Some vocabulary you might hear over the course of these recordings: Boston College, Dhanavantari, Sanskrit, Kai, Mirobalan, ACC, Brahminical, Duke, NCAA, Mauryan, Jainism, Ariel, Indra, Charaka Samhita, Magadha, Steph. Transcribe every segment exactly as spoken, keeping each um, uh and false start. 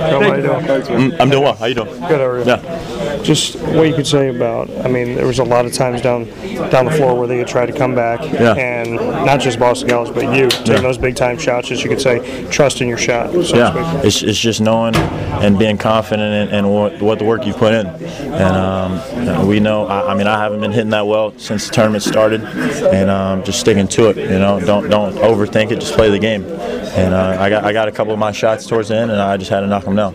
How are you doing? Thanks, man. I'm doing well. How you doing? Good, Ariel. Yeah. Just what you could say about, I mean, there was a lot of times down down the floor where they had tried to come back, yeah. and not just Boston College, but you, taking yeah. those big-time shots, as you could say, trusting your shot. So yeah, it's, it's just knowing and being confident in, in what, what the work you put in. And um, we know, I, I mean, I haven't been hitting that well since the tournament started, and um, just sticking to it, you know, don't don't overthink it, just play the game. And uh, I got I got a couple of my shots towards the end, and I just had to knock them down.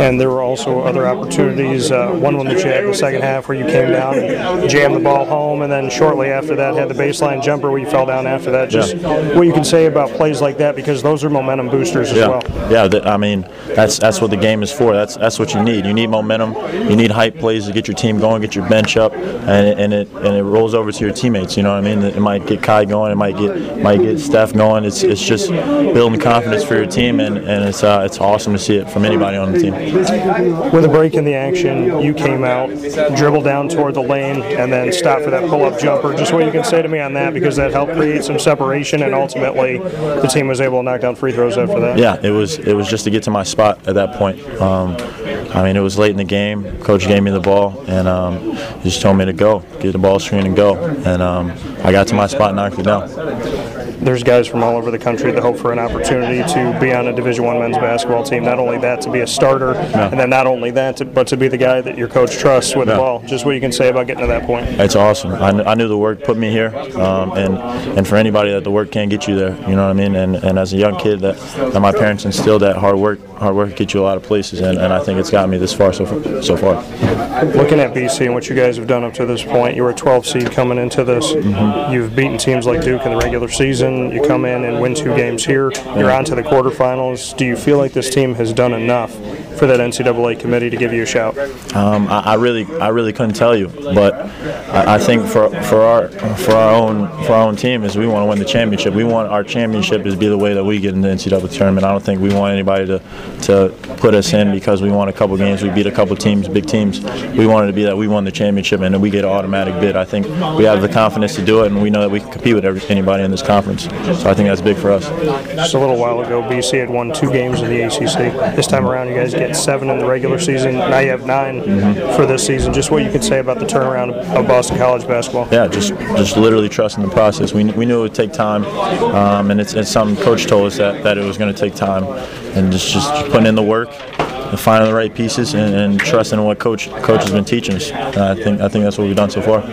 And there were also other opportunities, uh, one one that you had in the second half where you came down and jammed the ball home, and then shortly after that had the baseline jumper where you fell down after that. Just yeah. what you can say about plays like that, because those are momentum boosters as yeah. well. Yeah, th I mean, that's that's what the game is for. That's that's what you need. You need momentum. You need hype plays to get your team going, get your bench up, and it, and it and it rolls over to your teammates. You know what I mean? It might get Kai going. It might get might get Steph going. It's it's just building confidence for your team, and, and it's uh, it's awesome to see it from anybody on the team. With a break in the action, you came out, dribbled down toward the lane, and then stopped for that pull-up jumper. Just what you can say to me on that, because that helped create some separation, and ultimately the team was able to knock down free throws after that. Yeah, it was it was just to get to my spot at that point. Um, I mean, it was late in the game. Coach gave me the ball, and um, he just told me to go, get the ball screen and go. And um, I got to my spot and knocked it down. There's guys from all over the country that hope for an opportunity to be on a Division One men's basketball team. Not only that, to be a starter, yeah. and then not only that, to, but to be the guy that your coach trusts with yeah. the ball. Just what you can say about getting to that point. It's awesome. I, kn I knew the work put me here, um, and and for anybody that the work can't get you there, you know what I mean. And and as a young kid, that, that my parents instilled that hard work, hard work gets you a lot of places, and, and I think it's gotten me this far so far, so far. Looking at B C and what you guys have done up to this point, you were a twelve seed coming into this. Mm-hmm. You've beaten teams like Duke in the regular season. You come in and win two games here. You're on to the quarterfinals. Do you feel like this team has done enough for that N C double A committee to give you a shout? Um, I, I really, I really couldn't tell you, but I, I think for for our for our own for our own team is we want to win the championship. We want our championship to be the way that we get in the N C double A tournament. I don't think we want anybody to to put us in because we won a couple games, we beat a couple teams, big teams. We wanted to be that we won the championship and we get an automatic bid. I think we have the confidence to do it, and we know that we can compete with every, anybody in this conference. So I think that's big for us. Just a little while ago, B C had won two games in the A C C. This time around, you guys get seven in the regular season. Now you have nine mm-hmm. for this season. Just what you can say about the turnaround of Boston College basketball? Yeah, just just literally trusting the process. We, we knew it would take time, um, and it's, it's something Coach told us that, that it was going to take time, and just, just putting in the work, finding the right pieces, and, and trusting what Coach Coach has been teaching us. And I think I think that's what we've done so far.